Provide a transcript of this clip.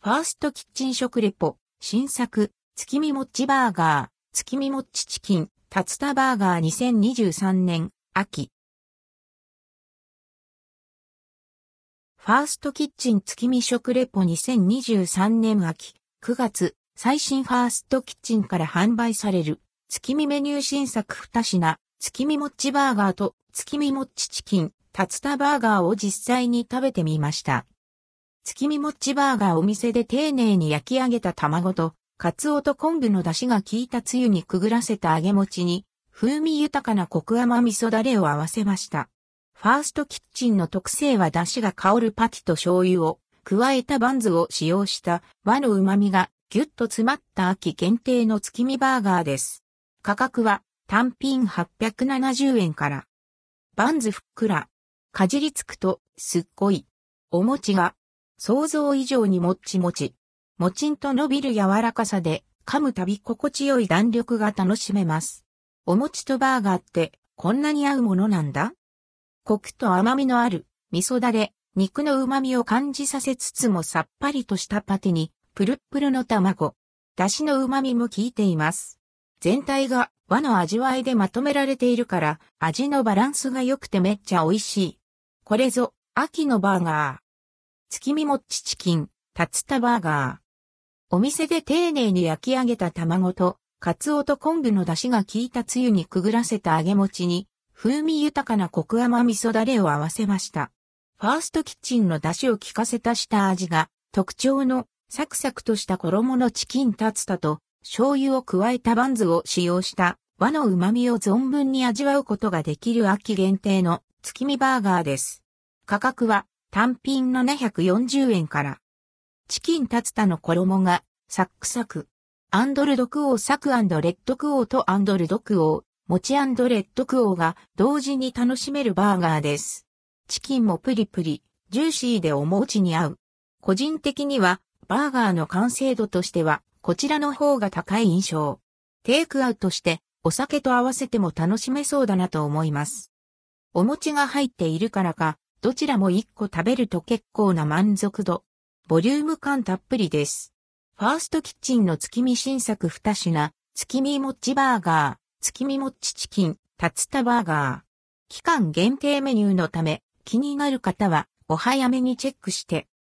ファーストキッチン食レポ、新作、月見もっちバーガー、月見もっちチキン、竜田バーガー2023年、秋。ファーストキッチン月見食レポ2023年秋、9月、最新ファーストキッチンから販売される、月見メニュー新作2品、月見もっちバーガーと月見もっちチキン、竜田バーガーを実際に食べてみました。月見もっちバーガーお店で丁寧に焼き上げた卵と、カツオと昆布の出汁が効いたつゆにくぐらせた揚げ餅に、風味豊かなコク甘味噌だれを合わせました。ファーストキッチンの特製は出汁が香るパティと醤油を加えたバンズを使用した和の旨味がギュッと詰まった秋限定の月見バーガーです。価格は単品870円から。バンズふっくら。かじりつくとすっごい。お餅が想像以上にもっちもち。もちんと伸びる柔らかさで噛むたび心地よい弾力が楽しめます。お餅とバーガーってこんなに合うものなんだ？コクと甘みのある味噌だれ、肉の旨みを感じさせつつもさっぱりとしたパテにプルップルの卵、だしの旨みも効いています。全体が和の味わいでまとめられているから味のバランスが良くてめっちゃ美味しい。これぞ秋のバーガー。月見もっちチキン、竜田バーガー。お店で丁寧に焼き上げた卵とカツオと昆布の出汁が効いたつゆにくぐらせた揚げ餅に風味豊かなコク甘味噌だれを合わせました。ファーストキッチンの出汁を効かせた下味が特徴のサクサクとした衣のチキン竜田と醤油を加えたバンズを使用した和の旨味を存分に味わうことができる秋限定の月見バーガーです。価格は単品740円から。チキン竜田の衣がサックサク。アンドルドクオーサク&レッドクオーとアンドルドクオー、もち&レッドクオーが同時に楽しめるバーガーです。チキンもプリプリ、ジューシーでお餅に合う。個人的にはバーガーの完成度としてはこちらの方が高い印象。テイクアウトしてお酒と合わせても楽しめそうだなと思います。お餅が入っているからか、どちらも1個食べると結構な満足度。ボリューム感たっぷりです。ファーストキッチンの月見新作2品、月見もっちバーガー、月見もっちチキン、竜田バーガー。期間限定メニューのため、気になる方はお早めにチェックして。